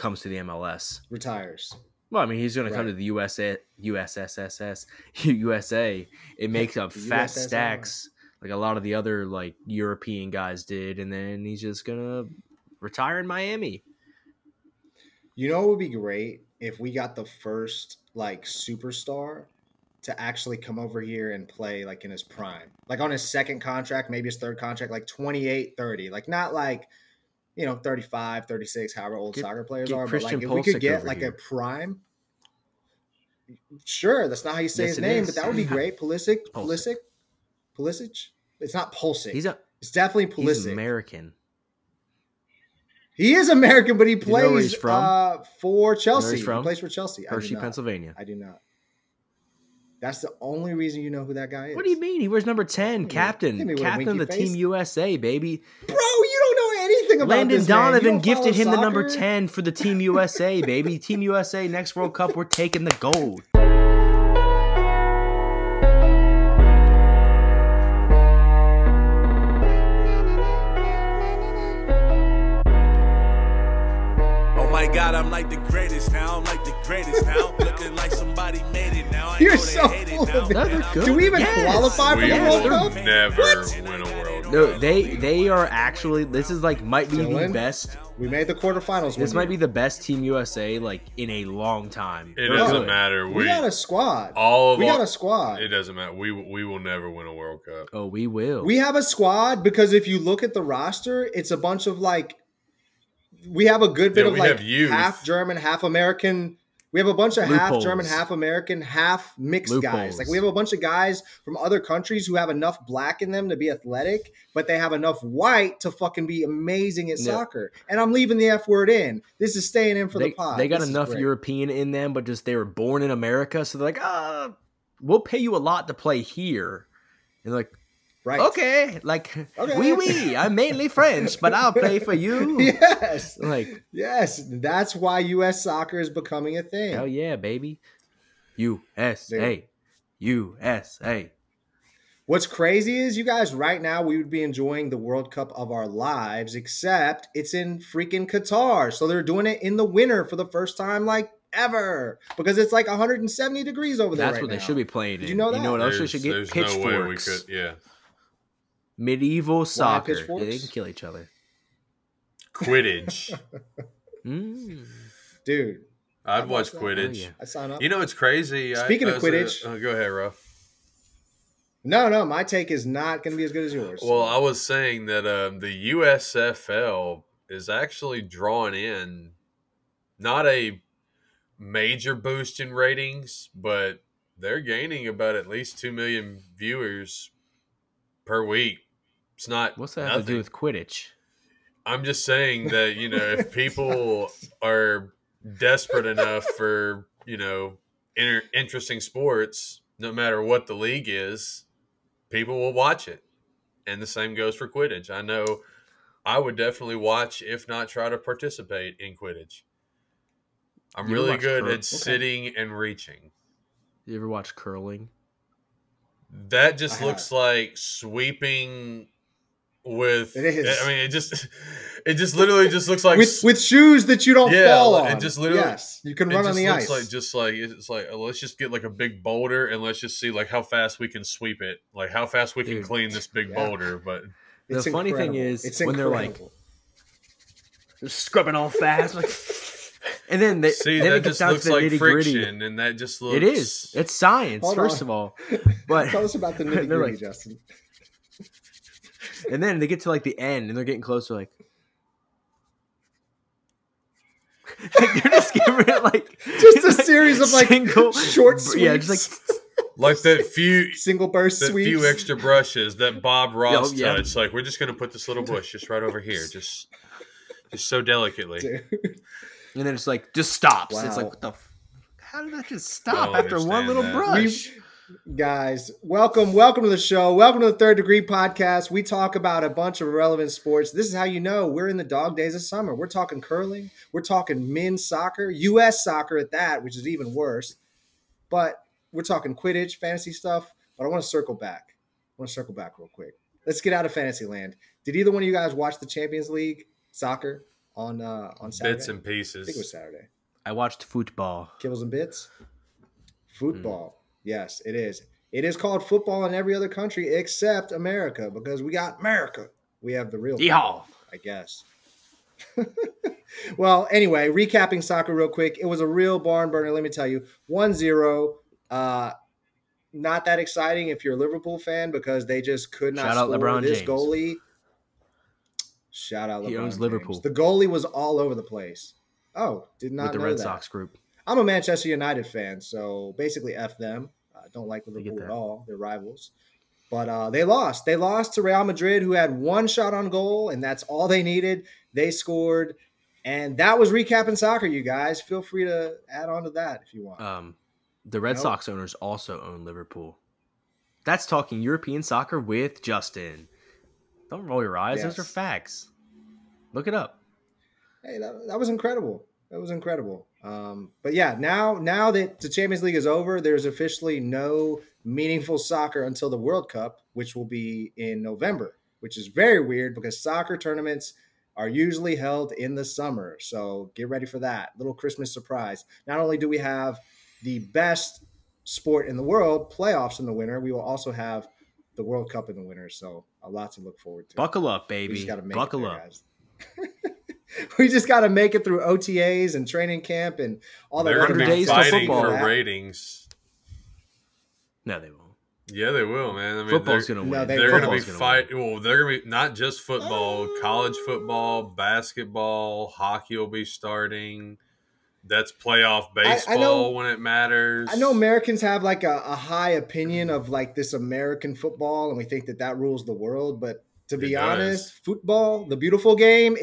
comes to the MLS. Retires. Well, I mean, he's going to come to the USA. It makes up fat stacks like a lot of the other like European guys did, and then he's just going to retire in Miami. You know, it would be great if we got the first like superstar to actually come over here and play like in his prime, like on his second contract, maybe his third contract, like 28, 30, like not like, you know, 35, 36, however old soccer players are. Christian but like Pulisic, if we could get like a prime, sure. That's not how you say his name, but that would be great. Pulisic. It's not Pulisic. It's definitely Pulisic. He's American. He is American, but he plays for Chelsea. He plays for Chelsea. Hershey, Pennsylvania. I do not. That's the only reason you know who that guy is. What do you mean? He wears number 10, captain. Captain of the face. Team USA, baby. Bro, you don't know anything about Landon this Donovan gifted him the number 10 for the Team USA, baby. Team USA, next World Cup, we're taking the gold. God, I'm like the greatest now. Looking like somebody made it now. You're so full of it. Do we even qualify for the World Cup? Never win a World Cup. No, they are actually. This is like might be the best. We made the quarterfinals. This might be the best Team USA like in a long time. It doesn't matter. We got a squad. It doesn't matter. We will never win a World Cup. Oh, we will. We have a squad because if you look at the roster, it's a bunch of like. We have a good bit of like half German, half American. We have a bunch of half German, half American, half mixed guys. Like we have a bunch of guys from other countries who have enough black in them to be athletic, but they have enough white to fucking be amazing at soccer. And I'm leaving the F word in. This is staying in for the pod. They got enough European in them, but just they were born in America. So they're like, we'll pay you a lot to play here. And like, right. Okay. Like, oui. I'm mainly French, but I'll play for you. Yes. Like, yes. That's why U.S. soccer is becoming a thing. Hell yeah, baby. USA. USA. What's crazy is you guys right now, we would be enjoying the World Cup of our lives, except it's in freaking Qatar. So they're doing it in the winter for the first time, like, ever, because it's like 170 degrees over there. That's right what now. They should be playing. Did you know that? You know what else they should get? Pitchforks. Yeah. Medieval soccer. Yeah, they can kill each other. Quidditch. Dude. I'd watch Quidditch. Oh, yeah. I sign up. You know, it's crazy. Speaking of Quidditch. Go ahead, Ruff. No. My take is not going to be as good as yours. Well, I was saying that the USFL is actually drawing in not a major boost in ratings, but they're gaining about at least 2 million viewers per week. It's not. What's that have to do with Quidditch? I'm just saying that, you know, if people are desperate enough for, you know, interesting sports, no matter what the league is, people will watch it. And the same goes for Quidditch. I know I would definitely watch, if not try to participate in Quidditch. I'm really good at sitting and reaching. You ever watch curling? That just looks like sweeping with. It is. I mean, it just literally just looks like with shoes that you don't fall on. It just literally, you can run on the ice. It's like let's just get like a big boulder and let's just see like how fast we can sweep it, like how fast we can clean this big boulder. But it's the funny thing is they're like just scrubbing all fast, like. And then it gets down to the nitty gritty, and that just looks. It is. It's science, first of all. But tell us about the nitty gritty, Justin. And then they get to like the end, and they're getting closer. Like they're just giving it like just a series of like single, short sweeps. Yeah, just like that few single burst sweeps, few extra brushes that Bob Ross touched. Like we're just gonna put this little bush just right over here, just so delicately. Dude. And then it's like, just stops. Wow. It's like, what the? How did that just stop after one little brush? Guys, welcome to the show. Welcome to the Third Degree Podcast. We talk about a bunch of irrelevant sports. This is how you know we're in the dog days of summer. We're talking curling. We're talking men's soccer, U.S. soccer at that, which is even worse. But we're talking Quidditch, fantasy stuff. But I want to circle back. real quick. Let's get out of fantasy land. Did either one of you guys watch the Champions League soccer? on Saturday. Bits and Pieces. I think it was Saturday. I watched football. Kibbles and Bits? Football. Yes, it is. It is called football in every other country except America, because we got America. We have the real football, I guess. Well, anyway, recapping soccer real quick. It was a real barn burner, let me tell you. 1-0. Not that exciting if you're a Liverpool fan, because they just could not score. LeBron this James. Goalie. Shout out LeBron. He owns James. Liverpool. The goalie was all over the place. Oh, did not know that. With the Red Sox group. I'm a Manchester United fan, so basically F them. I don't like Liverpool at all. They're rivals. But they lost. They lost to Real Madrid, who had one shot on goal, and that's all they needed. They scored. And that was recapping soccer, you guys. Feel free to add on to that if you want. The Red Sox owners also own Liverpool. That's talking European soccer with Justin. Don't roll your eyes. Yes. Those are facts. Look it up. Hey, that was incredible. That was incredible. But yeah, now that the Champions League is over, there's officially no meaningful soccer until the World Cup, which will be in November, which is very weird because soccer tournaments are usually held in the summer. So get ready for that little Christmas surprise. Not only do we have the best sport in the world, playoffs in the winter, we will also have the World Cup in the winter. So a lot to look forward to. Buckle up, baby. We just gotta make Buckle up. We just got to make it through OTAs and training camp and all the 100 days to football. They're going to be fighting for ratings. No, they won't. Yeah, they will, man. I mean, football's going to win. No, they're going to be fighting. Well, they're going to be not just football, college football, basketball, hockey will be starting. That's playoff baseball when it matters. I know Americans have like a high opinion of like this American football, and we think that rules the world, but to be honest, football, the beautiful game,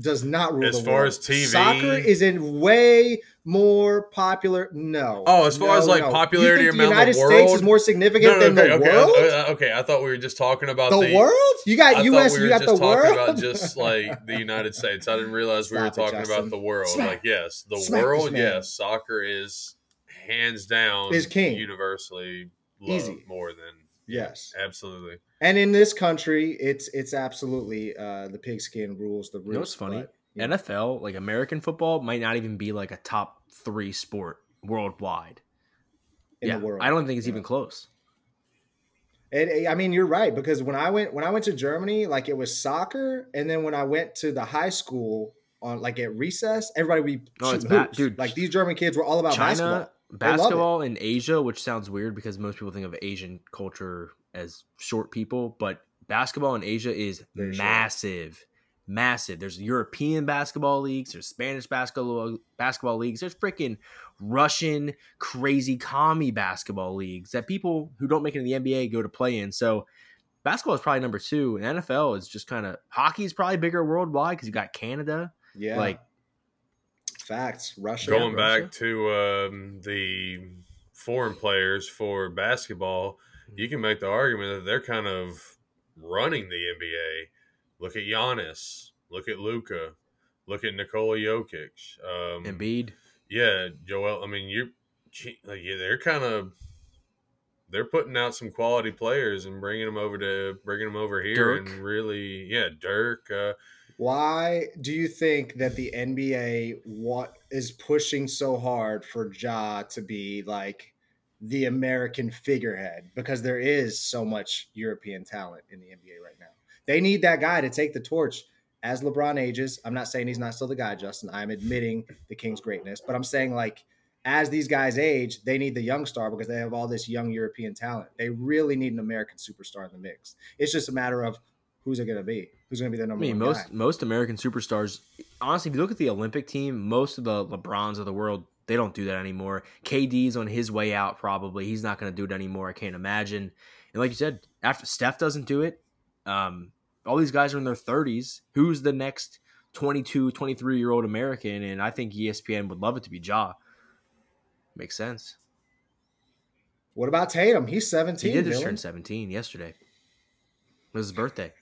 does not rule the world. As far as TV. Soccer is in way more popular. No. Oh, as far as like popularity around the world? The United States is more significant than the world? Okay, I thought we were just talking about the world? You got US, you got the world? I thought we were just talking about just like the United States. I didn't realize we were talking about the world. Like, yes, the world, yes. Soccer is hands down universally loved more than. Yes, absolutely. And in this country, it's absolutely the pigskin rules the rules. You know what's funny? Yeah. NFL, like American football, might not even be like a top 3 sport worldwide. In the world, I don't think it's even close. I mean, you're right, because when I went to Germany, like it was soccer, and then when I went to the high school on like at recess, everybody would be shooting hoops. Dude, like these German kids were all about basketball. Basketball in Asia, which sounds weird because most people think of Asian culture as short people, but basketball in Asia is massive. There's European basketball leagues, there's Spanish basketball leagues, there's freaking Russian crazy commie basketball leagues that people who don't make it in the NBA go to play in. So basketball is probably number 2, and NFL is just kind of hockey is probably bigger worldwide because you got Canada, Facts. Russia. Going back to the foreign players for basketball, you can make the argument that they're kind of running the NBA. Look at Giannis. Look at Luka. Look at Nikola Jokic. Embiid. Yeah, Joel. I mean, they're kind of they're putting out some quality players and bringing them over here. Dirk. And really, Dirk. Why do you think that the NBA is pushing so hard for Ja to be like the American figurehead? Because there is so much European talent in the NBA right now. They need that guy to take the torch as LeBron ages. I'm not saying he's not still the guy, Justin. I'm admitting the King's greatness. But I'm saying like as these guys age, they need the young star because they have all this young European talent. They really need an American superstar in the mix. It's just a matter of who's it going to be? Who's going to be their number one guy? Most American superstars, honestly, if you look at the Olympic team, most of the LeBrons of the world, they don't do that anymore. KD's on his way out probably. He's not going to do it anymore, I can't imagine. And like you said, after Steph doesn't do it, all these guys are in their 30s. Who's the next 22, 23-year-old American? And I think ESPN would love it to be Ja. Makes sense. What about Tatum? He's 17. He did just turn 17 yesterday. It was his birthday.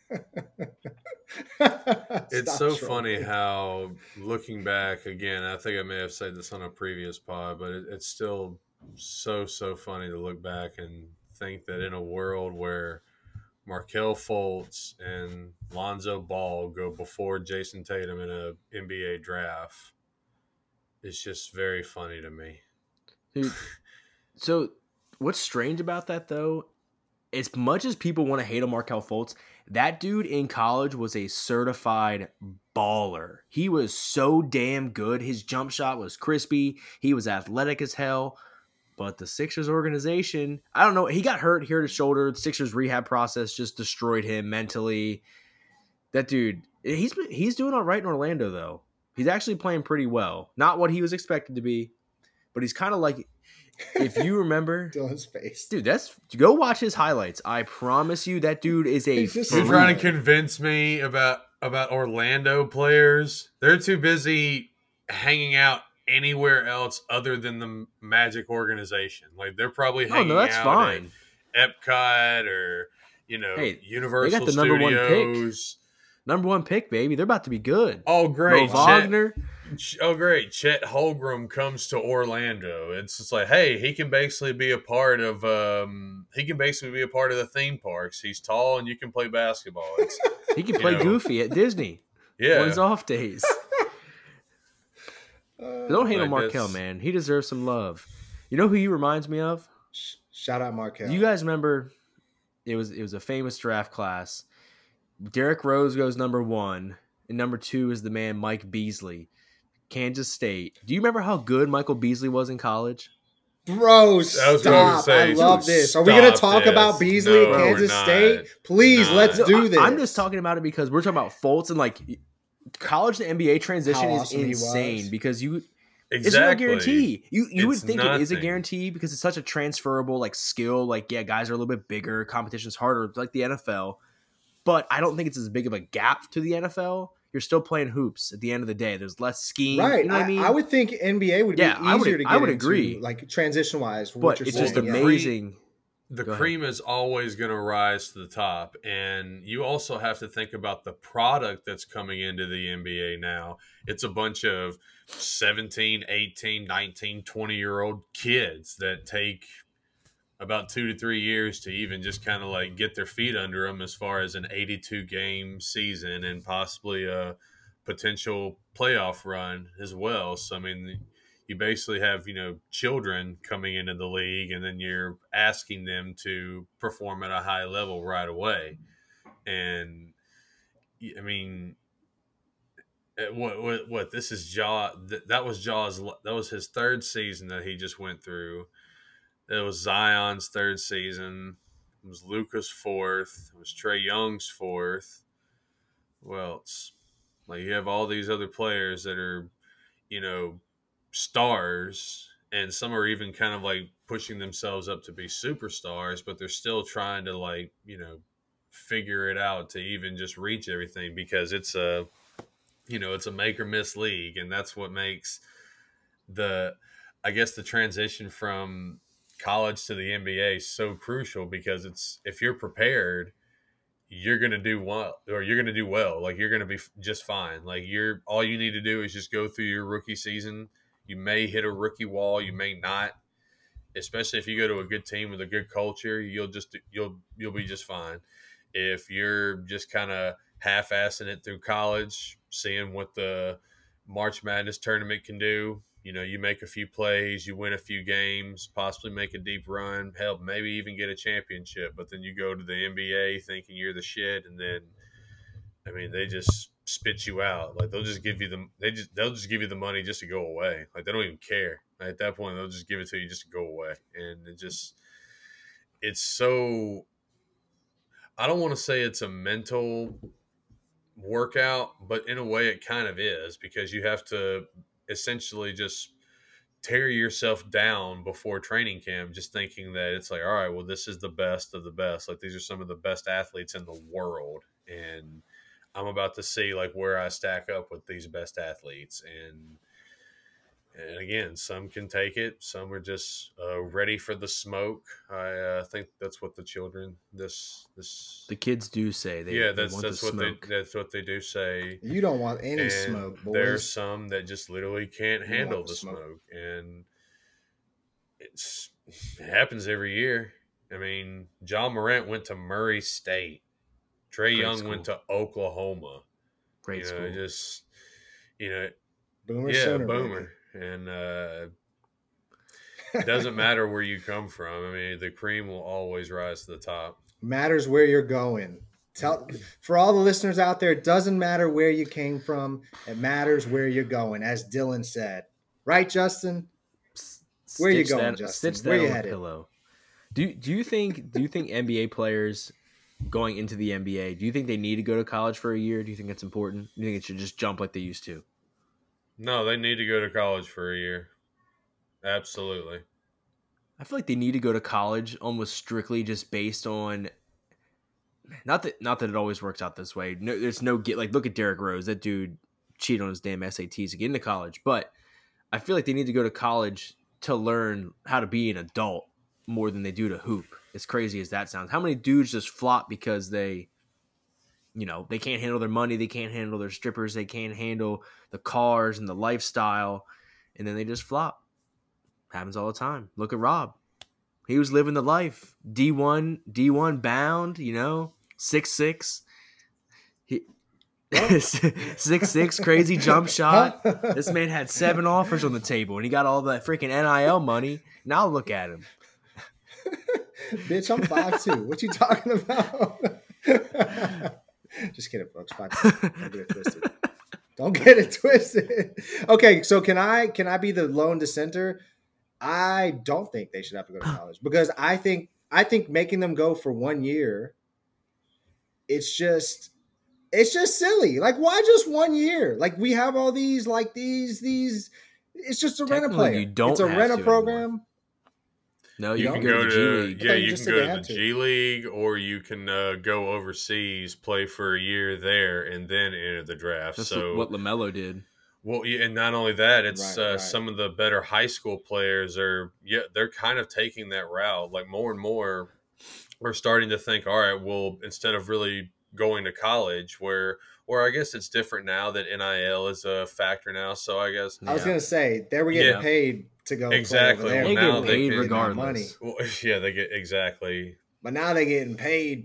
It's so funny how looking back again, I think I may have said this on a previous pod, but it's still so funny to look back and think that in a world where Markel Fultz and Lonzo Ball go before Jason Tatum in a NBA draft, it's just very funny to me. Dude, so what's strange about that, though, as much as people want to hate on Markel Fultz, that dude in college was a certified baller. He was so damn good. His jump shot was crispy. He was athletic as hell. But the Sixers organization, I don't know. He got hurt here at his shoulder. The Sixers rehab process just destroyed him mentally. That dude, he's doing all right in Orlando, though. He's actually playing pretty well. Not what he was expected to be, but he's kind of like, if you remember, Dylan's face, dude, that's go watch his highlights. I promise you, that dude is a. You're trying to convince me about Orlando players. They're too busy hanging out anywhere else other than the Magic organization. Like they're probably hanging out fine. At Epcot or Universal they got the Studios. Number one pick, baby. They're about to be good. Oh great, Wagner. Chet Holmgren comes to Orlando. It's just like, hey, he can basically be a part of. He can basically be a part of the theme parks. He's tall and you can play basketball. He can play Goofy at Disney. Yeah, on his off days. Don't hate on Markel, man. He deserves some love. You know who he reminds me of? Shout out Markel. You guys remember? It was a famous draft class. Derrick Rose goes number one, and number two is the man Mike Beasley. Kansas State. Do you remember how good Michael Beasley was in college? Bro, stop. I love this. Are we going to talk about Beasley at Kansas State? Please, let's do this. I'm just talking about it because we're talking about Fultz and like college to NBA transition is insane because it's no guarantee. You would think it is a guarantee because it's such a transferable like skill. Like, yeah, guys are a little bit bigger. Competition's harder. Like the NFL. But I don't think it's as big of a gap to the NFL. You're still playing hoops at the end of the day. There's less scheme. Right. You know what I mean? I would think NBA would be easier to get into, like transition-wise. But it's just amazing. The cream is always going to rise to the top. And you also have to think about the product that's coming into the NBA now. It's a bunch of 17, 18, 19, 20-year-old kids that take about 2 to 3 years to even just kind of like get their feet under them as far as an 82-game season and possibly a potential playoff run as well. So, I mean, you basically have, children coming into the league and then you're asking them to perform at a high level right away. And, I mean, what this is Ja. That was his third season that he just went through. It was Zion's third season. It was Luka's fourth. It was Trae Young's fourth. Who else? Like you have all these other players that are, stars, and some are even kind of like pushing themselves up to be superstars, but they're still trying to like, figure it out to even just reach everything because it's a, it's a make or miss league, and that's what makes the transition from college to the NBA is so crucial because it's if you're prepared, you're going to do well, or you're going to do well. Like you're going to be just fine. Like all you need to do is just go through your rookie season. You may hit a rookie wall. You may not, especially if you go to a good team with a good culture, you'll be just fine. If you're just kind of half-assing it through college, seeing what the March Madness tournament can do, you make a few plays, you win a few games, possibly make a deep run, hell, maybe even get a championship. But then you go to the NBA thinking you're the shit, and then, I mean, they just spit you out. Like they'll just give you the money just to go away. Like they don't even care. Like, at that point, they'll just give it to you just to go away. And it's so. I don't want to say it's a mental workout, but in a way, it kind of is because you have to essentially just tear yourself down before training camp, just thinking that it's like, all right, well, this is the best of the best. Like these are some of the best athletes in the world. And I'm about to see like where I stack up with these best athletes. And again, some can take it. Some are just ready for the smoke. I think that's what the children, the kids do say. That's what they do say. You don't want any smoke, boys. There's some that just literally can't handle the smoke. And it happens every year. I mean, John Morant went to Murray State. Trae Young went to Oklahoma. Great school. Just, Boomer Center. Boomer. And it doesn't matter where you come from. I mean, the cream will always rise to the top. Matters where you're going. For all the listeners out there, it doesn't matter where you came from. It matters where you're going, as Dylan said. Right, Justin? Where are you going, Justin? Stitch that where you headed? Pillow. Do you think NBA players going into the NBA, do you think they need to go to college for a year? Do you think it's important? Do you think it should just jump like they used to? No, they need to go to college for a year. Absolutely. I feel like they need to go to college almost strictly just based on not that it always works out this way. No, there's no get like look at Derrick Rose. That dude cheated on his damn SATs to get into college. But I feel like they need to go to college to learn how to be an adult more than they do to hoop. As crazy as that sounds. How many dudes just flop because they can't handle their money, they can't handle their strippers, they can't handle the cars and the lifestyle, and then they just flop. Happens all the time. Look at Rob. He was living the life. D1 bound, 6'6". 6'6", crazy jump shot. This man had 7 offers on the table, and he got all that freaking NIL money. Now look at him. Bitch, I'm 5'2". What you talking about? Just kidding, folks. 5'2". Don't get it twisted. Okay, so can I be the lone dissenter? I don't think they should have to go to college because I think making them go for 1 year, it's just silly. Like, why just 1 year? Like, we have all these it's just a rent-a player. It's a rent-a program. Anymore. No, you can go to the G League. Yeah, you can go to the G League, or you can go overseas, play for a year there, and then enter the draft. That's so what LaMelo did. Well, and not only that, it's right. Some of the better high school players they're kind of taking that route. Like, more and more, we're starting to think, all right, well, instead of really going to college, or I guess it's different now that NIL is a factor now. So I guess I was going to say they were getting paid to go exactly. Play over there. Well, now they get regardless. Money. Well, yeah, they get exactly. But now they're getting paid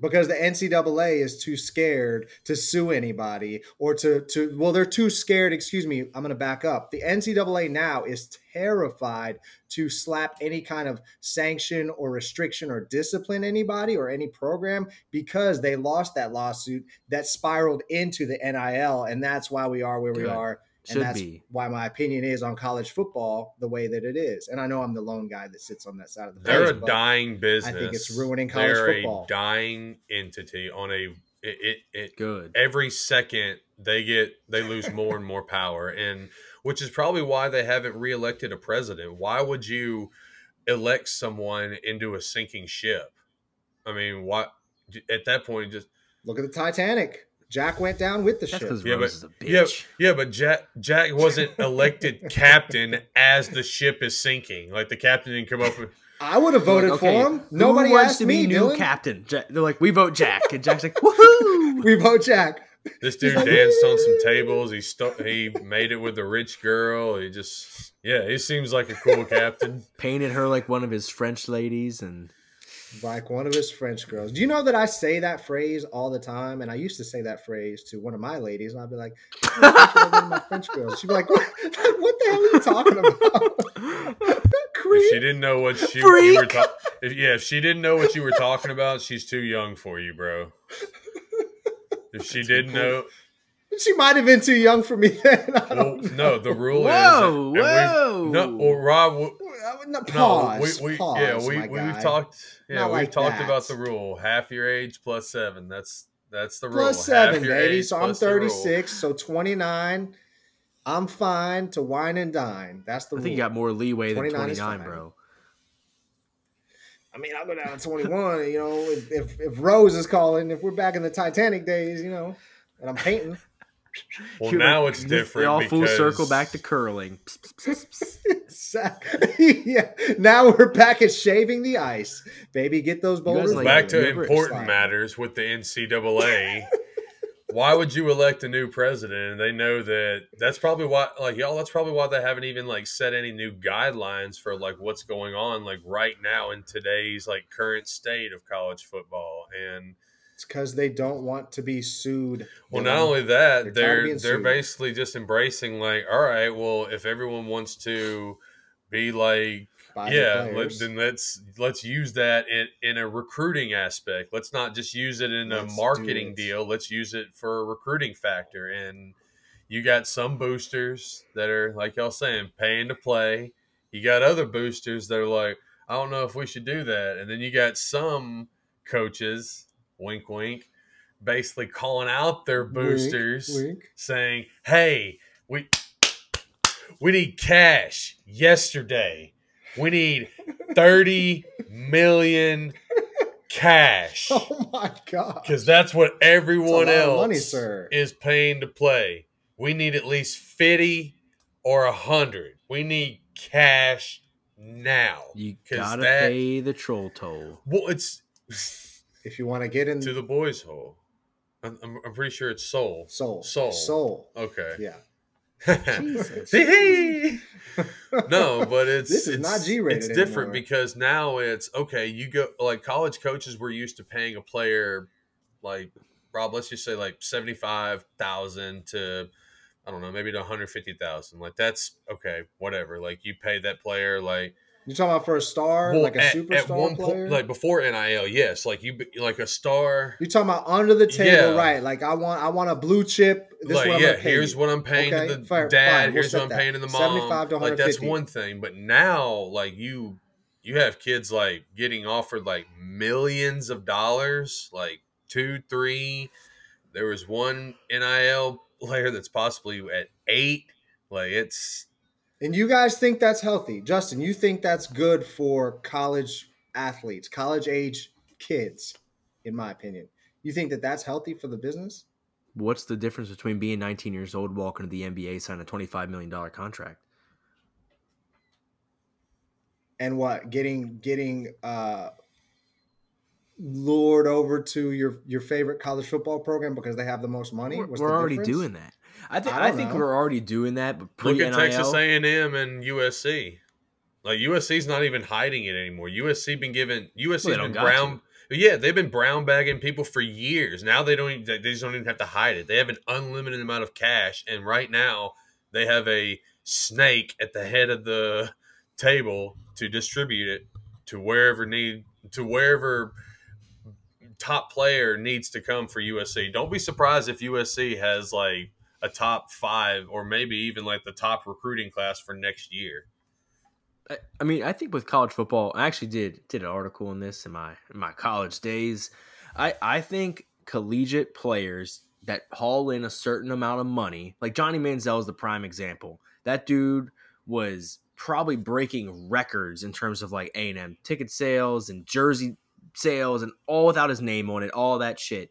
because the NCAA is too scared to sue anybody or to they're too scared. Excuse me, I'm going to back up. The NCAA now is terrified to slap any kind of sanction or restriction or discipline anybody or any program because they lost that lawsuit that spiraled into the NIL, and that's why we are where we are. And that's why my opinion is on college football the way that it is. And I know I'm the lone guy that sits on that side of the fence. They're a dying business. I think it's ruining college football. They're a dying entity on a it good. Every second they lose more and more power, and which is probably why they haven't reelected a president. Why would you elect someone into a sinking ship? I mean, why at that point just look at the Titanic. Jack went down with the ship. But Jack wasn't elected captain as the ship is sinking. Like, the captain didn't come up with... I would have voted for him. Nobody asked me, Dylan. Who wants to be new captain? Jack, they're like, we vote Jack. And Jack's like, woohoo! We vote Jack. This dude danced on some tables. He made it with a rich girl. He just... Yeah, he seems like a cool captain. Painted her like one of his French ladies and... Like one of his French girls. Do you know that I say that phrase all the time? And I used to say that phrase to one of my ladies, and I'd be like, one of my French girls. She'd be like, what the hell are you talking about? If she didn't know what you were talking if she didn't know what you were talking about, she's too young for you, bro. If she didn't know... She might have been too young for me then. No, the rule is... Whoa! No, well, Rob... Pause. No, pause. Yeah, we've talked. Yeah, not we've like talked that. About the rule. Half your age plus 7. That's the rule. Plus 7, baby. So I'm 36. So 29. I'm fine to wine and dine. That's the rule. I think you got more leeway than 29, bro. I mean, I'll go down to 21. If Rose is calling, if we're back in the Titanic days, and I'm painting. Well, now it's different. They all full circle back to curling. Yeah. Now we're back at shaving the ice. Baby, get those boulders. Back to important matters with the NCAA. why would you elect a new president? And they know that that's probably why, like, y'all, that's probably why they haven't even like set any new guidelines for like what's going on like right now in today's like current state of college football. And it's because they don't want to be sued. Well, not only that, they're basically just embracing like, all right, well, if everyone wants to be like, let's use that in a recruiting aspect. Let's not just use it in a marketing deal. Let's use it for a recruiting factor. And you got some boosters that are, like y'all saying, paying to play. You got other boosters that are like, I don't know if we should do that. And then you got some coaches, wink, wink, basically calling out their boosters, wink, wink, saying, hey, we need cash yesterday. We need $30 million cash. Oh my god! Because that's what everyone else is paying to play. We need at least 50 or 100. We need cash now. You gotta pay the troll toll. Well, it's if you want to get into the boys' hole. I'm pretty sure it's soul. Okay, yeah. Jesus. No, but it's not G-rated. It's different anymore, because now it's okay. You go like college coaches were used to paying a player like Rob. Let's just say like $75,000 to I don't know, maybe to $150,000. Like that's okay, whatever. Like you pay that player like you're talking about for a star, well, like a superstar at one player, like before NIL. Yes, like you like a star. You're talking about under the table, yeah, right? Like I want a blue chip. This like, yeah, here's what I'm paying to the dad. Here's what I'm paying to the mom. Like, that's one thing. But now, like, you have kids, like, getting offered, like, millions of dollars. Like, 2, 3. There was one NIL player that's possibly at 8. Like, it's... And you guys think that's healthy. Justin, you think that's good for college athletes, college-age kids, in my opinion. You think that that's healthy for the business? What's the difference between being 19 years old, walking to the NBA, signing a $25 million contract? And what? Getting lured over to your favorite college football program because they have the most money? We're already doing that. I think we're already doing that. But look at Texas A&M and USC. Like USC's not even hiding it anymore. They've been brown bagging people for years. Now they just don't even have to hide it. They have an unlimited amount of cash, and right now they have a snake at the head of the table to distribute it to wherever top player needs to come for USC. Don't be surprised if USC has like a top 5 or maybe even like the top recruiting class for next year. I mean, I think with college football, I actually did an article on this in my college days. I think collegiate players that haul in a certain amount of money, like Johnny Manziel is the prime example. That dude was probably breaking records in terms of like A&M ticket sales and jersey sales and all without his name on it, all that shit.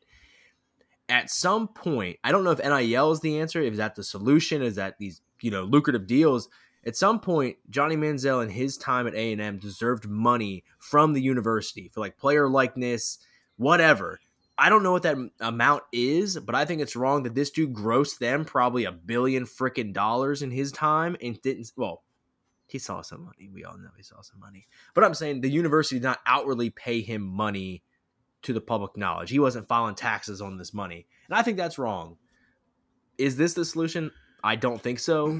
At some point, I don't know if NIL is the answer, if that's the solution, is that these, you know, lucrative deals. At some point, Johnny Manziel in his time at A&M deserved money from the university for like player likeness, whatever. I don't know what that amount is, but I think it's wrong that this dude grossed them probably $1 billion in his time and didn't. Well, he saw some money. We all know he saw some money. But I'm saying the university did not outwardly pay him money to the public knowledge. He wasn't filing taxes on this money. And I think that's wrong. Is this the solution? I don't think so.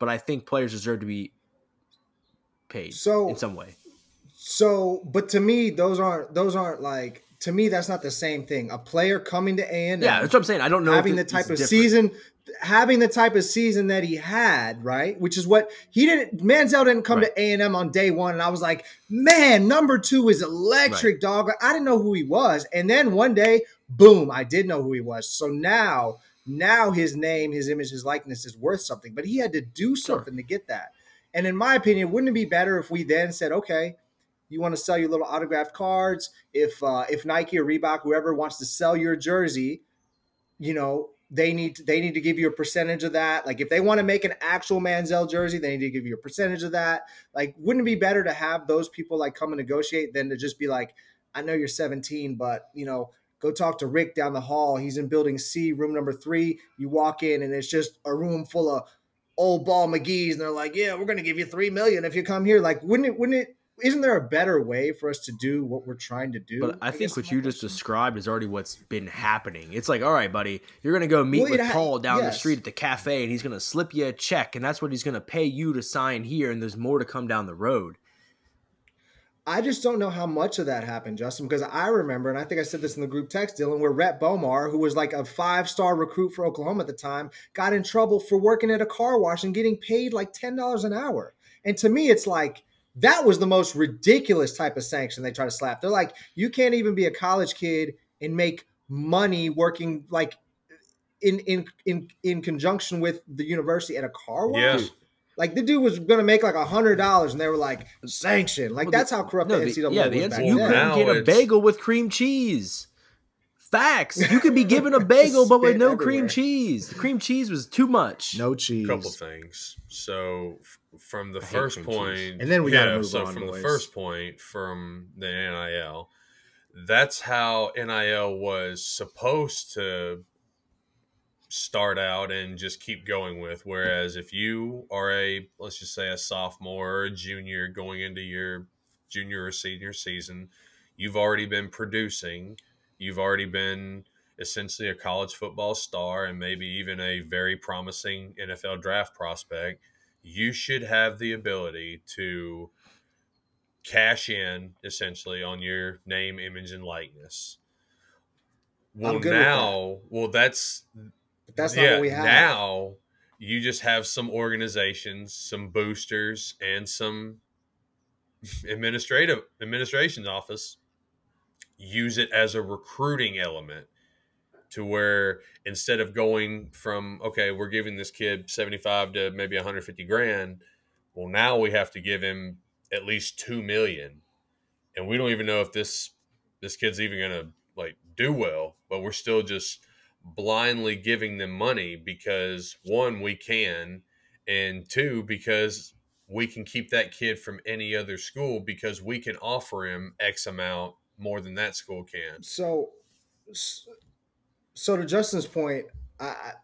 But I think players deserve to be paid in some way. So, but to me, those aren't like, to me, that's not the same thing. A player coming to A&M. Yeah, that's what I'm saying. I don't know. Having the type of season that he had, right? Which is what Manziel didn't come to A&M on day one. And I was like, man, number 2 is electric, dog. I didn't know who he was. And then one day, boom, I did know who he was. So now his name, his image, his likeness is worth something, but he had to do something to get that. And in my opinion, wouldn't it be better if we then said, okay, you want to sell your little autographed cards? If Nike or Reebok, whoever wants to sell your jersey, you know, they need to give you a percentage of that. Like if they want to make an actual Manziel jersey, they need to give you a percentage of that. Like, wouldn't it be better to have those people like come and negotiate than to just be like, I know you're 17, but you know, Go talk to Rick down the hall. He's in building C, room number 3. You walk in and it's just a room full of old ball McGee's. And they're like, yeah, we're going to give you $3 million if you come here. Like, isn't there a better way for us to do what we're trying to do? But I think what you just described is already what's been happening. It's like, all right, buddy, you're going to go meet with Paul down the street at the cafe, and he's going to slip you a check, and that's what he's going to pay you to sign here, and there's more to come down the road. I just don't know how much of that happened, Justin, because I remember, and I think I said this in the group text, Dylan, where Rhett Bomar, who was like a 5-star recruit for Oklahoma at the time, got in trouble for working at a car wash and getting paid like $10 an hour. And to me, it's like, that was the most ridiculous type of sanction they try to slap. They're like, you can't even be a college kid and make money working like in conjunction with the university at a car wash. Yes. Like, the dude was going to make like $100, and they were like, sanction. Like, well, that's how corrupt the NCAA was back then. You couldn't get a bagel with cream cheese. Facts. You could be given a bagel, but with no cream cheese. The cream cheese was too much. No cheese. Couple things. So from the first point, and then we got to move on. So from the first point, from the NIL, that's how NIL was supposed to start out and just keep going with. Whereas if you are a, let's just say, a sophomore or a junior going into your junior or senior season, you've already been producing. You've already been essentially a college football star and maybe even a very promising NFL draft prospect. You should have the ability to cash in essentially on your name, image, and likeness. Well, now, that's not what we have. Now you just have some organizations, some boosters, and some administration's office use it as a recruiting element to where instead of going from, okay, we're giving this kid 75 to maybe 150 grand. Well, now we have to give him at least $2 million. And we don't even know if this kid's even going to like do well, but we're still just blindly giving them money because 1, we can, and 2, because we can keep that kid from any other school because we can offer him X amount more than that school can. So to Justin's point, I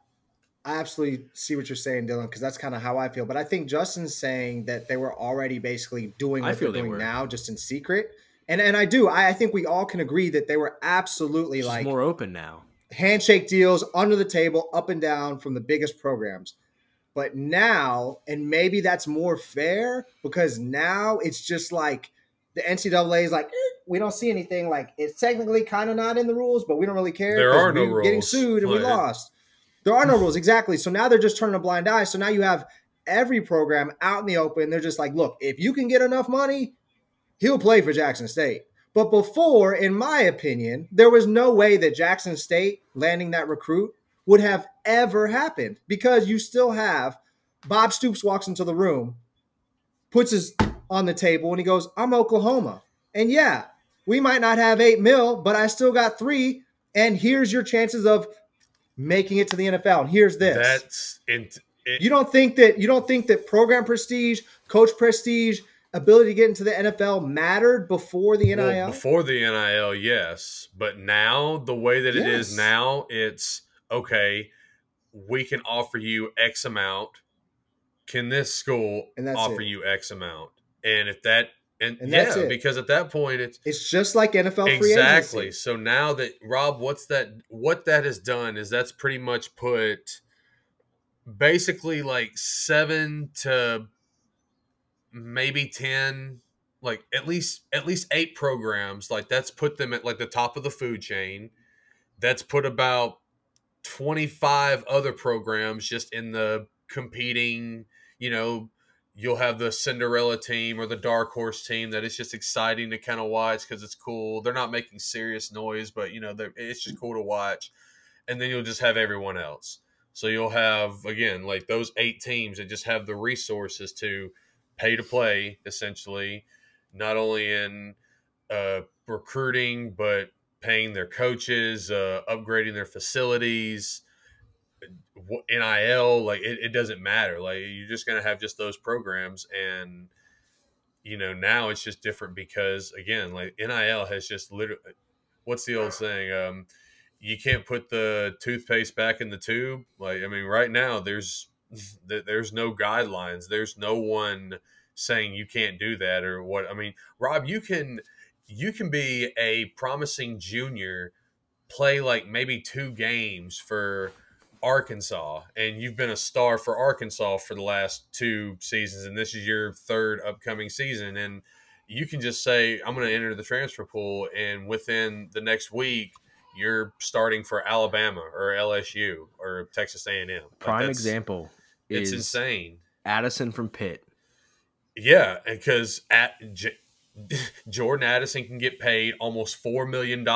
absolutely see what you're saying, Dylan, because that's kind of how I feel. But I think Justin's saying that they were already basically doing what they're doing now, just in secret. And I do. I think we all can agree that they were absolutely like more open now. Handshake deals, under the table, up and down from the biggest programs. But now, and maybe that's more fair, because now it's just like the NCAA is like, we don't see anything. Like, it's technically kind of not in the rules, but we don't really care. There are no rules. Getting sued and we lost. There are no rules. Exactly. So now they're just turning a blind eye. So now you have every program out in the open. They're just like, look, if you can get enough money, he'll play for Jackson State. But before, in my opinion, there was no way that Jackson State landing that recruit would have ever happened, because you still have Bob Stoops walks into the room, puts his on the table, and he goes, I'm Oklahoma. And yeah, we might not have $8 million, but I still got $3 million. And here's your chances of making it to the NFL. And here's this. You don't think that program prestige, coach prestige, ability to get into the NFL mattered before the NIL? Well, before the NIL, yes. But now the way that it is now, it's okay, we can offer you X amount. Can this school offer you X amount? And if that And that's it. Because at that point, it's just like NFL free agency. Exactly. So now that, Rob, what that has done is that's pretty much put basically like 7 to maybe 10, like at least 8 programs. Like, that's put them at like the top of the food chain. That's put about 25 other programs just in the competing, you'll have the Cinderella team or the dark horse team that it's just exciting to kind of watch because it's cool. They're not making serious noise, but it's just cool to watch. And then you'll just have everyone else. So you'll have, again, like those 8 teams that just have the resources to pay to play, essentially, not only in recruiting, but paying their coaches, upgrading their facilities, NIL, like it doesn't matter. Like, you're just going to have just those programs. And, now it's just different because, again, like NIL has just literally what's the old saying? You can't put the toothpaste back in the tube. Like, I mean, right now there's no guidelines. There's no one saying you can't do that or what. I mean, Rob, you can be a promising junior, play like maybe 2 games for Arkansas, and you've been a star for Arkansas for the last 2 seasons, and this is your 3rd upcoming season, and you can just say, I'm going to enter the transfer pool, and within the next week, you're starting for Alabama or LSU or Texas A&M. Prime example is insane. Addison from Pitt. Yeah, because Jordan Addison can get paid almost $4 million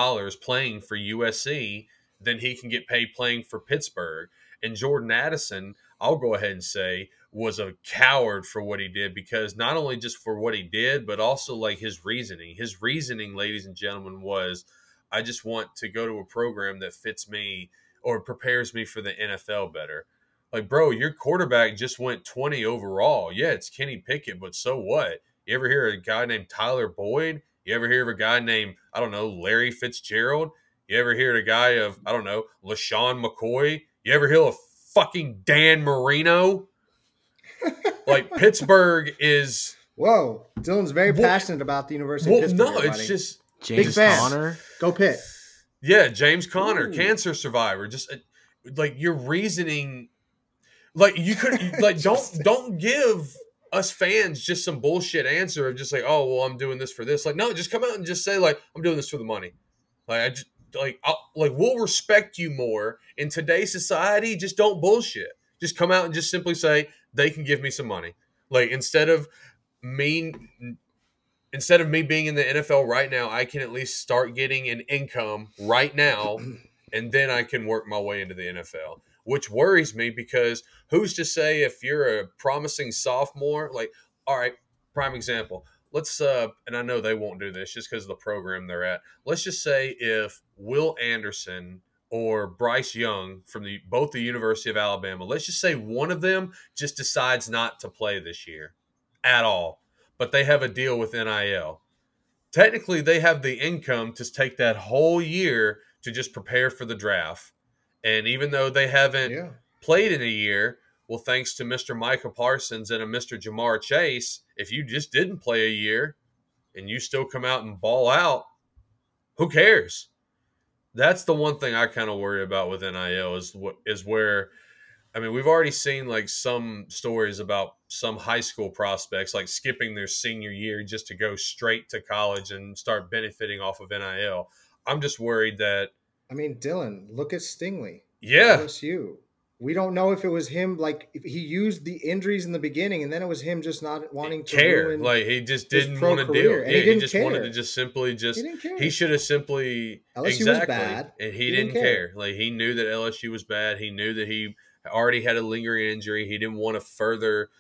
playing for USC than he can get paid playing for Pittsburgh. And Jordan Addison, I'll go ahead and say, was a coward for what he did, because not only just for what he did, but also like his reasoning. His reasoning, ladies and gentlemen, was, I just want to go to a program that fits me or prepares me for the NFL better. Like, bro, your quarterback just went 20 overall. Yeah, it's Kenny Pickett, but so what? You ever hear of a guy named Tyler Boyd? You ever hear of a guy named, I don't know, Larry Fitzgerald? You ever hear of a guy of, I don't know, LaShawn McCoy? You ever hear of fucking Dan Marino? Like, Pittsburgh is... Whoa, Dylan's very passionate about the University of Pittsburgh. No, it's just... James Conner. Go Pitt. Yeah, James Conner, cancer survivor. Just, like, your reasoning... Like, you could... Like, don't give... us fans just some bullshit answer of just like, oh, well, I'm doing this for this. Like, no, just come out and just say, like, I'm doing this for the money. Like, I just, like, we'll respect you more in today's society. Just don't bullshit. Just come out and just simply say they can give me some money. Like, instead of me being in the NFL right now, I can at least start getting an income right now, and then I can work my way into the NFL. Which worries me, because who's to say if you're a promising sophomore, like, all right, prime example. Let's, and I know they won't do this just because of the program they're at. Let's just say if Will Anderson or Bryce Young from both the University of Alabama, let's just say one of them just decides not to play this year at all, but they have a deal with NIL. Technically, they have the income to take that whole year to just prepare for the draft. And even though they haven't played in a year, well, thanks to Mr. Micah Parsons and a Mr. Jamar Chase, if you just didn't play a year and you still come out and ball out, who cares? That's the one thing I kind of worry about with NIL is where, I mean, we've already seen like some stories about some high school prospects like skipping their senior year just to go straight to college and start benefiting off of NIL. I'm just worried that, I mean, Dylan, look at Stingley. Yeah. LSU. We don't know if it was him. Like, if he used the injuries in the beginning, and then it was him just not wanting to care. Like, he just didn't want to deal. Yeah, he just wanted to just simply just. He didn't care. He should have simply. LSU was bad. And he didn't care. Like, he knew that LSU was bad. He knew that he already had a lingering injury. He didn't want to further.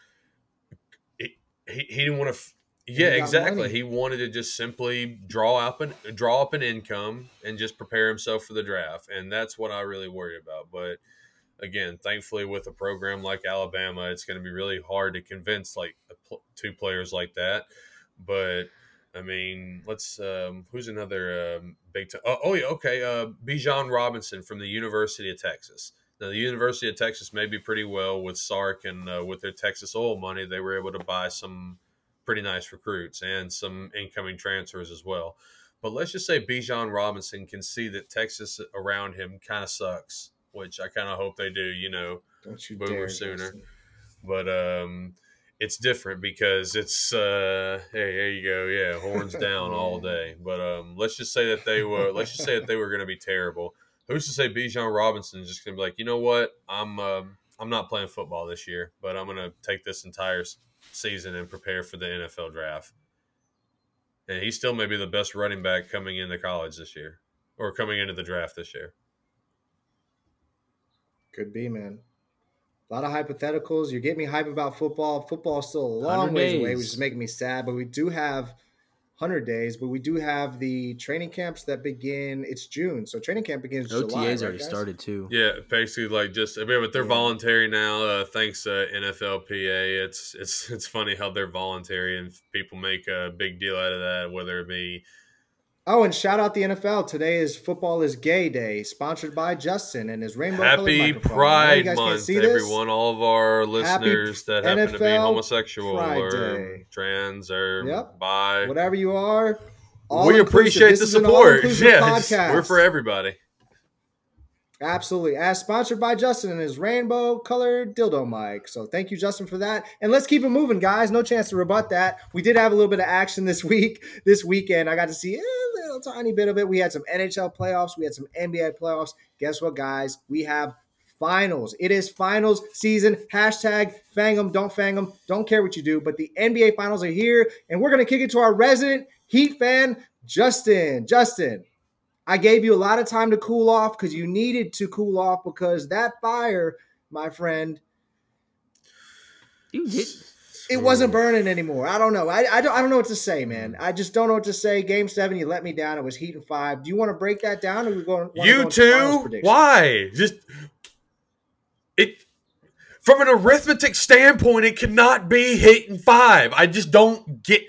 He didn't want to. Yeah, exactly. Money. He wanted to just simply draw up an income and just prepare himself for the draft, and that's what I really worry about. But again, thankfully, with a program like Alabama, it's going to be really hard to convince like 2 players like that. But I mean, let's who's another big time? Bijan Robinson from the University of Texas. Now, the University of Texas may be pretty well with Sark and with their Texas oil money, they were able to buy some pretty nice recruits and some incoming transfers as well. But let's just say Bijan Robinson can see that Texas around him kind of sucks, which I kind of hope they do, you know, boomer sooner. Listen. But it's different because it's, hey, there you go. Yeah, horns down all day. But let's just say that they were going to be terrible. Who's to say Bijan Robinson is just going to be like, you know what? I'm not playing football this year, but I'm going to take this entire season and prepare for the NFL draft. And he still may be the best running back coming into college this year or coming into the draft this year. Could be, man. A lot of hypotheticals. You get me hype about football. Football's still a long ways away, which is making me sad, but we do have 100 days, but we do have the training camps that begin. It's June, so training camp begins July. OTA's already started too. Yeah, basically like just. I mean, but they're voluntary now. Thanks NFLPA. It's funny how they're voluntary and people make a big deal out of that, whether it be Oh, and shout out the NFL. Today is Football is Gay Day, sponsored by Justin and his rainbow colored microphone. Happy Pride Month, everyone. All of our listeners that happen to be homosexual or trans or bi. Whatever you are, we appreciate the support. Yes, we're for everybody. Absolutely. As sponsored by Justin and his rainbow colored dildo mic. So thank you, Justin, for that. And let's keep it moving, guys. No chance to rebut that. We did have a little bit of action this week, this weekend. I got to see a little tiny bit of it. We had some NHL playoffs. We had some NBA playoffs. Guess what, guys? We have finals. It is finals season. Hashtag fang them, don't fang them. Don't care what you do, but the NBA finals are here, and we're going to kick it to our resident Heat fan, Justin. Justin, I gave you a lot of time to cool off because you needed to cool off because that fire, my friend, it wasn't burning anymore. I don't know. I don't know what to say, man. I just don't know what to say. Game 7, you let me down. It was Heat and 5. Do you want to break that down? Or we going? You too? Why? Just it. From an arithmetic standpoint, it cannot be Heat and 5. I just don't get.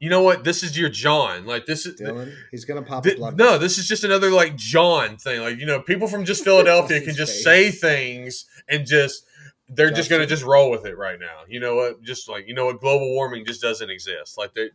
You know what? This is your John. Like this is Dylan. He's gonna pop up. No, this is just another like John thing. Like, you know, people from just Philadelphia can just say things and just they're Justin. Just gonna just roll with it right now. You know what? Just like, you know what? Global warming just doesn't exist. Like they're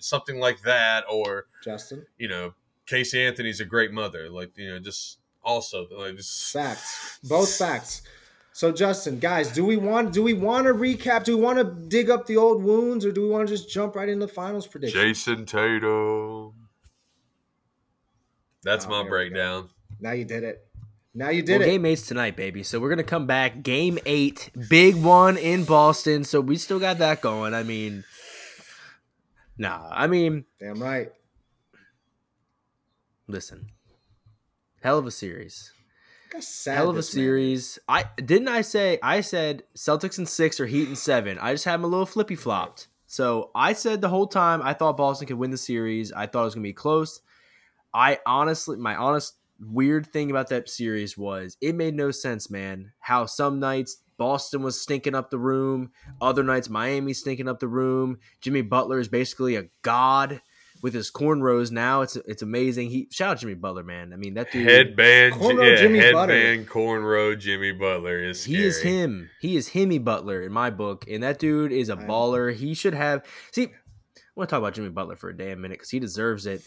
something like that, or Justin. You know, Casey Anthony's a great mother. Like, you know, just also like just facts. Both facts. So, Justin, guys, do we want to recap? Do we want to dig up the old wounds, or do we want to just jump right into the finals prediction? Jason Tatum. That's my breakdown. Now you did it. Well, game 8's tonight, baby. So we're going to come back. Game 8, big one in Boston. So we still got that going. I mean, damn right. Listen, hell of a series. Hell of a series. I said Celtics in 6 or Heat in 7. I just had them a little flippy flopped. So I said the whole time I thought Boston could win the series. I thought it was gonna be close. My honest weird thing about that series was it made no sense, man. How some nights Boston was stinking up the room, other nights Miami stinking up the room. Jimmy Butler is basically a god. With his cornrows now, it's amazing. Shout out Jimmy Butler, man. I mean, that dude. Cornrow Jimmy Butler is scary. He is him. He is Himmy Butler in my book, and that dude is a baller. He should have – see, I want to talk about Jimmy Butler for a damn minute because he deserves it.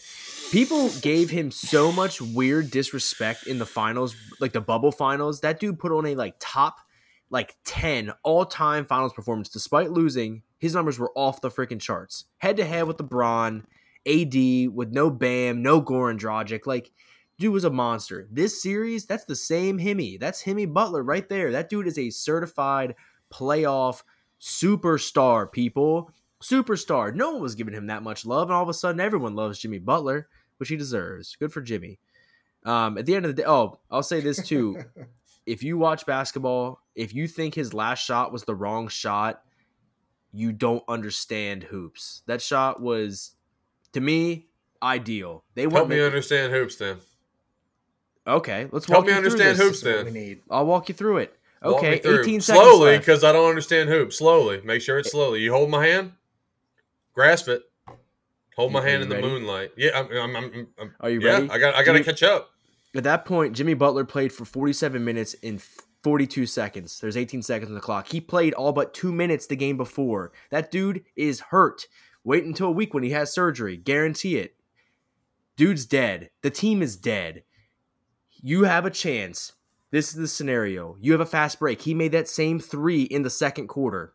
People gave him so much weird disrespect in the finals, like the bubble finals. That dude put on a like top – like 10 all-time finals performance. Despite losing, his numbers were off the freaking charts. Head-to-head with LeBron – AD with no Bam, no Goran Dragic. Like, dude was a monster. This series, that's the same Himmy. That's Himmy Butler right there. That dude is a certified playoff superstar, people. Superstar. No one was giving him that much love, and all of a sudden everyone loves Jimmy Butler, which he deserves. Good for Jimmy. At the end of the day, I'll say this too. If you watch basketball, if you think his last shot was the wrong shot, you don't understand hoops. That shot was... to me, ideal. Help me understand hoops, then. Okay, let's walk you through this. Help me understand hoops, then. I'll walk you through it. Okay, 18 seconds left. Slowly, because I don't understand hoops. Slowly. Make sure it's slowly. You hold my hand. Grasp it. Hold my hand in the moonlight. Yeah, I'm Are you ready? Yeah, I got to catch up. At that point, Jimmy Butler played for 47 minutes and 42 seconds. There's 18 seconds on the clock. He played all but 2 minutes the game before. That dude is hurt. Wait until a week when he has surgery. Guarantee it. Dude's dead. The team is dead. You have a chance. This is the scenario. You have a fast break. He made that same three in the second quarter.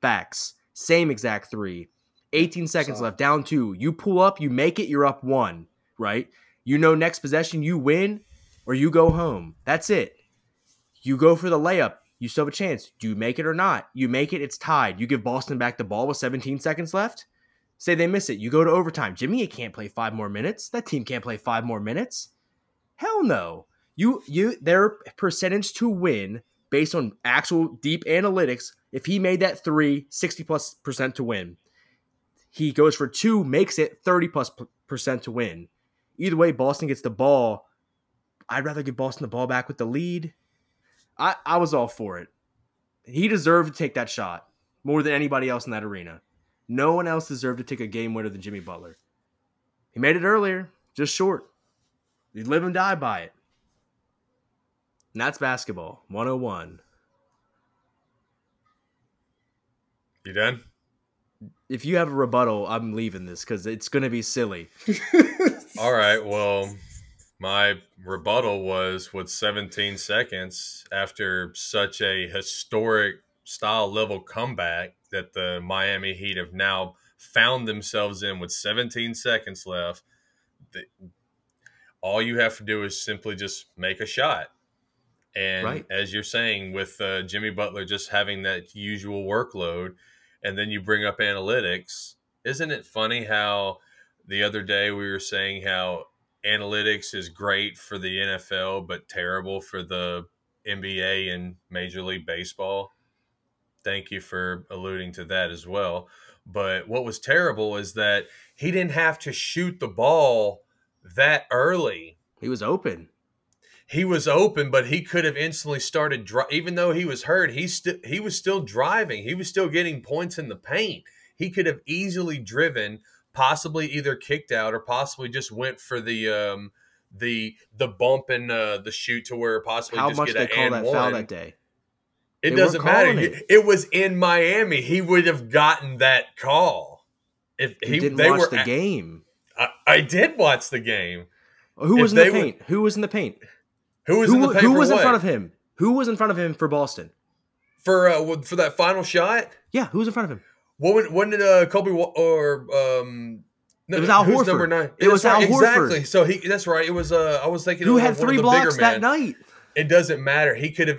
Facts. Same exact three. 18 seconds left. Down 2. You pull up. You make it. You're up 1. Right? You know next possession you win or you go home. That's it. You go for the layup. You still have a chance. Do you make it or not? You make it. It's tied. You give Boston back the ball with 17 seconds left. Say they miss it. You go to overtime. Jimmy can't play 5 more minutes. That team can't play 5 more minutes. Hell no. Their percentage to win based on actual deep analytics. If he made that 3, 60+% to win. He goes for 2, makes it 30+% to win. Either way, Boston gets the ball. I'd rather give Boston the ball back with the lead. I was all for it. He deserved to take that shot more than anybody else in that arena. No one else deserved to take a game winner than Jimmy Butler. He made it earlier, just short. You live and die by it. And that's basketball 101. You done? If you have a rebuttal, I'm leaving this because it's going to be silly. All right. Well, my rebuttal was with 17 seconds after such a historic style level comeback that the Miami Heat have now found themselves in with 17 seconds left. All you have to do is simply just make a shot. And right. As you're saying, with Jimmy Butler just having that usual workload, and then you bring up analytics, isn't it funny how the other day we were saying how analytics is great for the NFL but terrible for the NBA and Major League Baseball? Thank you for alluding to that as well. But what was terrible is that he didn't have to shoot the ball that early. He was open. He was open, but he could have instantly started. Even though he was hurt, he was still driving. He was still getting points in the paint. He could have easily driven, possibly either kicked out or possibly just went for the bump and the shoot to where possibly how just much get they an call and that one. Foul that day. It doesn't matter. It was in Miami. He would have gotten that call if he didn't watch the game. I did watch the game. Who was in the paint? Who was in the paint? Who was in front of him? Who was in front of him for Boston? For that final shot? Yeah, who was in front of him? When did Kobe or no, it was Al Horford. Number 9. It was Al Horford. Exactly. So he that's right. It was I was thinking who had 3 blocks that night. It doesn't matter. He could have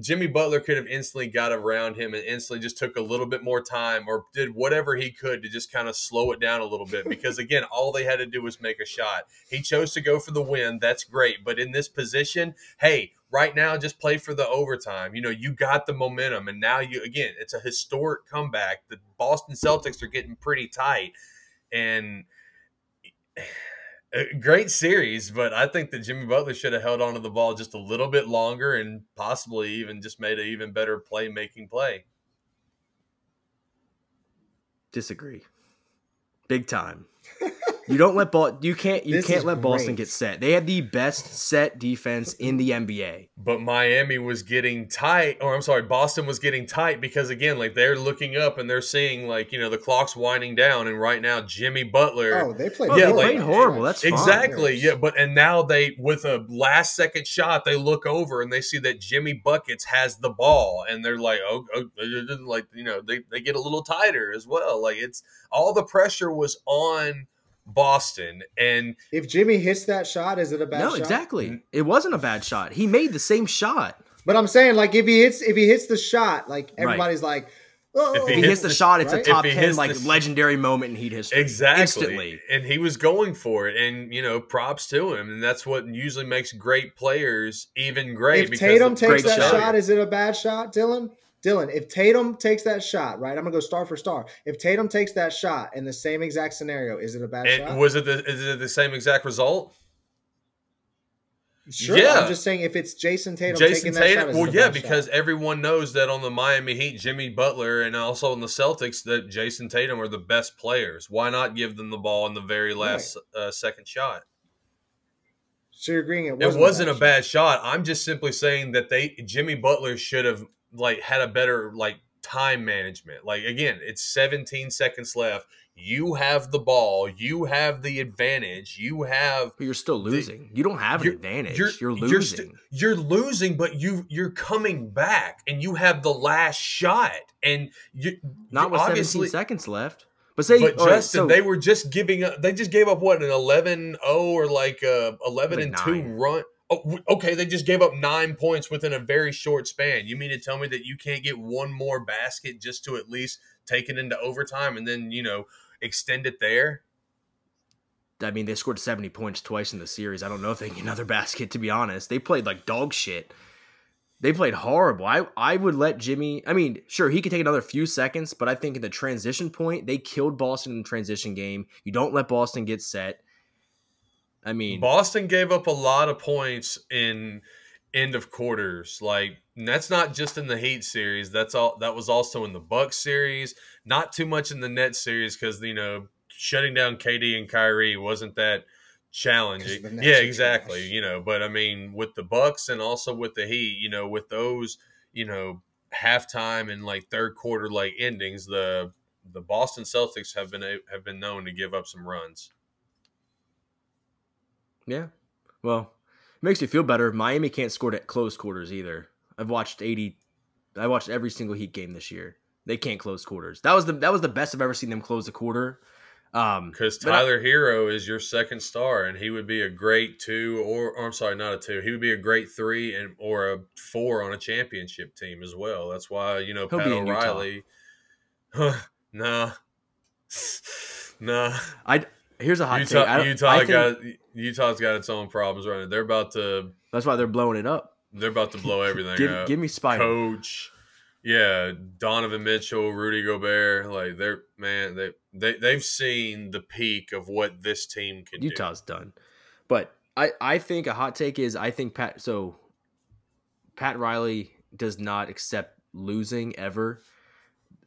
Jimmy Butler could have instantly got around him and instantly just took a little bit more time or did whatever he could to just kind of slow it down a little bit because, again, all they had to do was make a shot. He chose to go for the win. That's great. But in this position, hey, right now just play for the overtime. You know, you got the momentum, and now you – again, it's a historic comeback. The Boston Celtics are getting pretty tight, and – great series, but I think that Jimmy Butler should have held on to the ball just a little bit longer and possibly even just made an even better playmaking play. Disagree. Big time. You don't let you can't let Boston get set. They had the best set defense in the NBA. But Miami was getting tight, or I'm sorry, Boston was getting tight because again, like they're looking up and they're seeing like, you know, the clock's winding down and right now Jimmy Butler. Oh, they played, yeah, they played horrible. That's exactly. Fine. Yeah, but and now they with a last second shot, they look over and they see that Jimmy Buckets has the ball and they're like, oh like, you know, they get a little tighter as well. Like it's all the pressure was on Boston, and if Jimmy hits that shot, is it a bad shot? No, exactly. It wasn't a bad shot. He made the same shot. But I'm saying, like, if he hits the shot, like everybody's right. Like, oh. If he hits the shot, it's right? A top 10 like legendary moment in Heat history. Exactly. Instantly. And he was going for it, and you know, props to him. And that's what usually makes great players even great. If Tatum takes that shot, is it a bad shot, Dylan, if Tatum takes that shot, right? I'm gonna go star for star. If Tatum takes that shot in the same exact scenario, is it a bad shot? Is it the same exact result? Sure. Yeah. I'm just saying if it's Jason Tatum taking that shot. Is well, yeah, because everyone knows that on the Miami Heat, Jimmy Butler, and also on the Celtics, that Jason Tatum are the best players. Why not give them the ball in the very last second shot? So you're agreeing it wasn't a bad shot. I'm just simply saying that Jimmy Butler should have like had a better like time management. Like again, it's 17 seconds left. You have the ball. You have the advantage. But you're still losing. You don't have an advantage. You're losing. You're losing, but you're coming back, and you have the last shot. And not with 17 seconds left. They were just giving up. They just gave up what an 11-0 or like a 11-2 run. Oh, okay, they just gave up 9 points within a very short span. You mean to tell me that you can't get one more basket just to at least take it into overtime and then, you know, extend it there? I mean, they scored 70 points twice in the series. I don't know if they can get another basket, to be honest. They played like dog shit. They played horrible. I would let Jimmy – I mean, sure, he could take another few seconds, but I think in the transition point, they killed Boston in the transition game. You don't let Boston get set. I mean, Boston gave up a lot of points in end of quarters. Like that's not just in the Heat series. That was also in the Bucks series. Not too much in the Nets series because you know shutting down KD and Kyrie wasn't that challenging. Yeah, exactly. Guys. You know, but I mean, with the Bucks and also with the Heat, you know, with those, you know, halftime and like third quarter like endings, the Boston Celtics have been known to give up some runs. Yeah. Well, it makes me feel better. Miami can't score at close quarters either. I watched every single Heat game this year. They can't close quarters. That was the best I've ever seen them close a quarter. Because Tyler Hero is your second star, and he would be a great two, or I'm sorry, not a two. He would be a great three and or a four on a championship team as well. That's why, you know, Pat O'Riley. Nah. Here's a hot take. Utah's got its own problems right now. They're about to. That's why they're blowing it up. They're about to blow everything up. Give me Spider. Coach. Yeah, Donovan Mitchell, Rudy Gobert, like they've seen the peak of what this team can do. Utah's done. But I think a hot take is Pat Riley does not accept losing ever.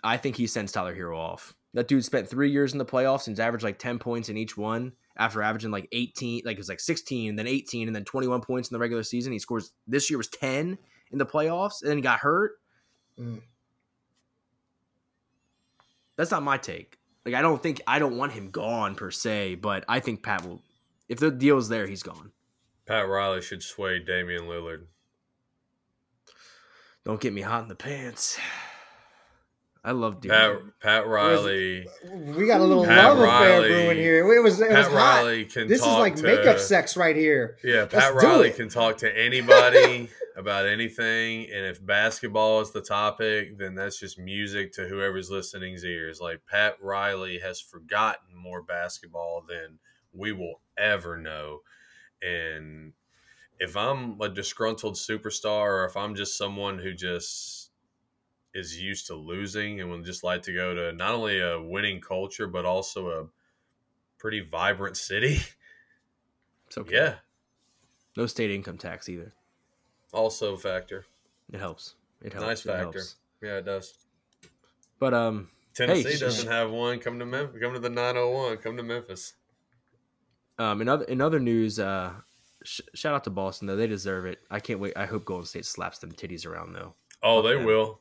I think he sends Tyler Hero off. That dude spent 3 years in the playoffs and averaged like 10 points in each one after averaging like 18, like it was like 16, then 18, and then 21 points in the regular season. He scores this year was 10 in the playoffs and then he got hurt. Mm. That's not my take. Like, I don't want him gone per se, but I think Pat will. If the deal is there, he's gone. Pat Riley should sway Damian Lillard. Don't get me hot in the pants. I love Damian. Pat Riley. We got a little love affair brewing here. It was hot. Riley can this talk is like to, makeup sex right here. Yeah, Pat Riley can talk to anybody. About anything, and if basketball is the topic, then that's just music to whoever's listening's ears. Like, Pat Riley has forgotten more basketball than we will ever know. And if I'm a disgruntled superstar, or if I'm just someone who just is used to losing and would just like to go to not only a winning culture, but also a pretty vibrant city. It's okay. Yeah. No state income tax either. Also factor. It helps. Nice factor. Helps. Yeah, it does. But Tennessee doesn't have one. Come to Memphis. Come to the 901. Come to Memphis. In other news, shout out to Boston though. They deserve it. I can't wait. I hope Golden State slaps them titties around though. Oh, they will.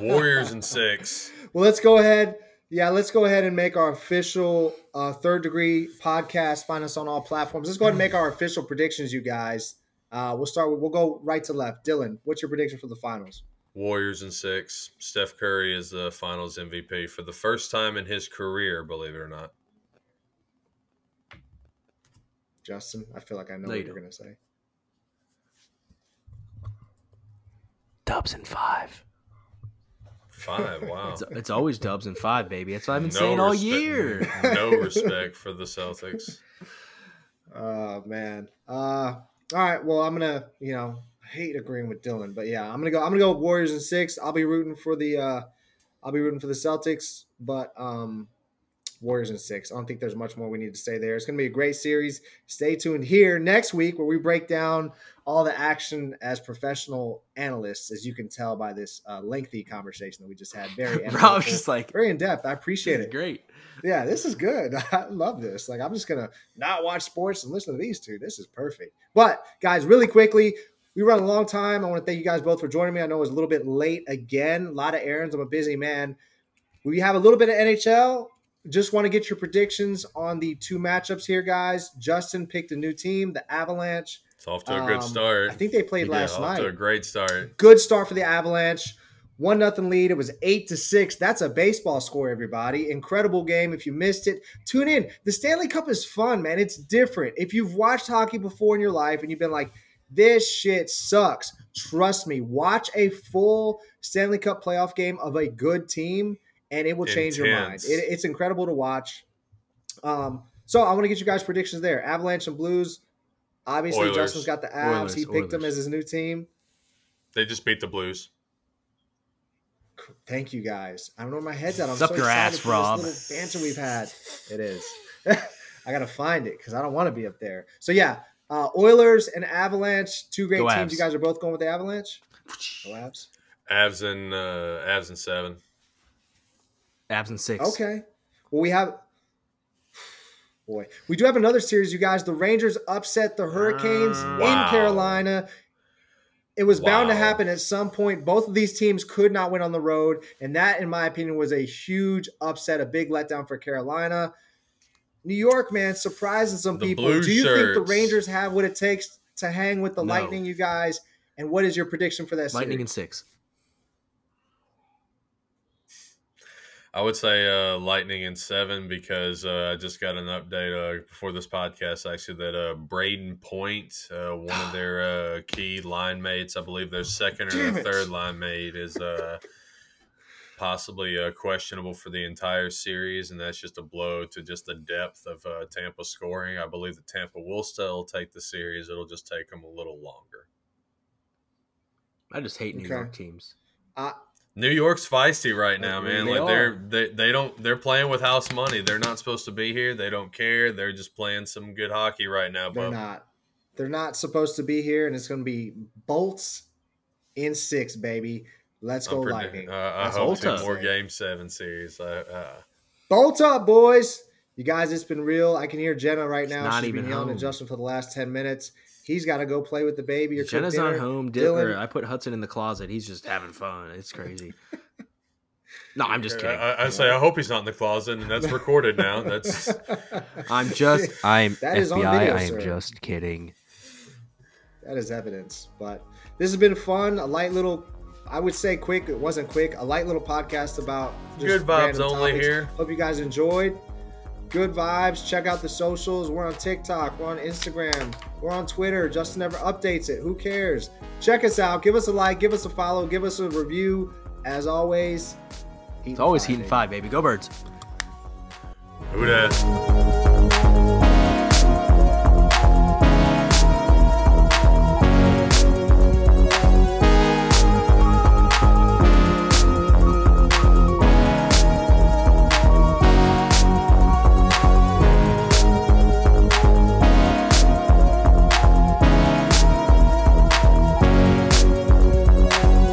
Warriors in 6. Well, let's go ahead. Yeah, let's go ahead and make our official Third Degree podcast. Find us on all platforms. Let's go ahead and make our official predictions, you guys. We'll go right to left. Dylan, what's your prediction for the finals? Warriors in 6. Steph Curry is the finals MVP for the first time in his career, believe it or not. Justin, I feel like I know what you're going to say. Dubs in 5. 5, wow. It's always dubs in 5, baby. That's what I've been saying all year. No respect for the Celtics. Oh, man. All right, well, I'm gonna, I hate agreeing with Dylan, but yeah, I'm gonna go with Warriors in 6. I'll be rooting for the, Celtics, but Warriors in 6. I don't think there's much more we need to say there. It's gonna be a great series. Stay tuned here next week where we break down all the action as professional analysts, as you can tell by this lengthy conversation that we just had. Very, Rob's just like very in depth. I appreciate it. Great. Yeah, this is good. I love this. Like, I'm just going to not watch sports and listen to these two. This is perfect. But, guys, really quickly, we run a long time. I want to thank you guys both for joining me. I know it was a little bit late again. A lot of errands. I'm a busy man. We have a little bit of NHL. Just want to get your predictions on the two matchups here, guys. Justin picked a new team, the Avalanche. It's off to a good start. I think they played last night. Off to a great start. Good start for the Avalanche. 1-0 lead. It was 8-6. That's a baseball score, everybody. Incredible game. If you missed it, tune in. The Stanley Cup is fun, man. It's different. If you've watched hockey before in your life and you've been like, this shit sucks, trust me, watch a full Stanley Cup playoff game of a good team, and it will change your mind. It's incredible to watch. So I want to get you guys predictions there. Avalanche and Blues. Obviously, Oilers. Justin's got the Avs. Oilers, he picked them as his new team. They just beat the Blues. Thank you, guys. I don't know where my head's at. I'm so excited for this little banter we've had. It is. I got to find it because I don't want to be up there. So, yeah, Oilers and Avalanche, two great teams. Avs. You guys are both going with the Avalanche? Go Avs. Avs in 7. Avs in 6. Okay. Well, we have boy. We do have another series, you guys. The Rangers upset the Hurricanes in Carolina. It was bound to happen at some point. Both of these teams could not win on the road, and that, in my opinion, was a huge upset, a big letdown for Carolina. New York, man, surprising some people. Do you think the Rangers have what it takes to hang with the Lightning, you guys? And what is your prediction for that series? Lightning in six. I would say Lightning in seven because I just got an update before this podcast, actually, that Braden Point, one of their key line mates, I believe their second or third line mate is possibly questionable for the entire series, and that's just a blow to just the depth of Tampa scoring. I believe that Tampa will still take the series. It'll just take them a little longer. I just hate New York teams. New York's feisty right now, man. Like they're playing with house money. They're not supposed to be here. They don't care. They're just playing some good hockey right now. They're not. They're not supposed to be here, and it's going to be Bolts in six, baby. Let's go Lightning. I hope two more Game 7 series. Bolt up, boys. You guys, it's been real. I can hear Jenna right now. She's been yelling at Justin for the last 10 minutes. He's got to go play with the baby. Jenna's not home. Dylan. I put Hudson in the closet. He's just having fun. It's crazy. No, I'm just kidding. I say I hope he's not in the closet, and that's recorded now. I'm that FBI. Is on video, I am just kidding. That is evidence. But this has been fun. A light little... I would say quick. It wasn't quick. A light little podcast about just good vibes only topics. Here. Hope you guys enjoyed. Good vibes. Check out the socials. We're on TikTok. We're on Instagram. We're on Twitter. Justin never updates it. Who cares? Check us out. Give us a like. Give us a follow. Give us a review. As always, it's always Heat and 5, baby. Go Birds. Who dat?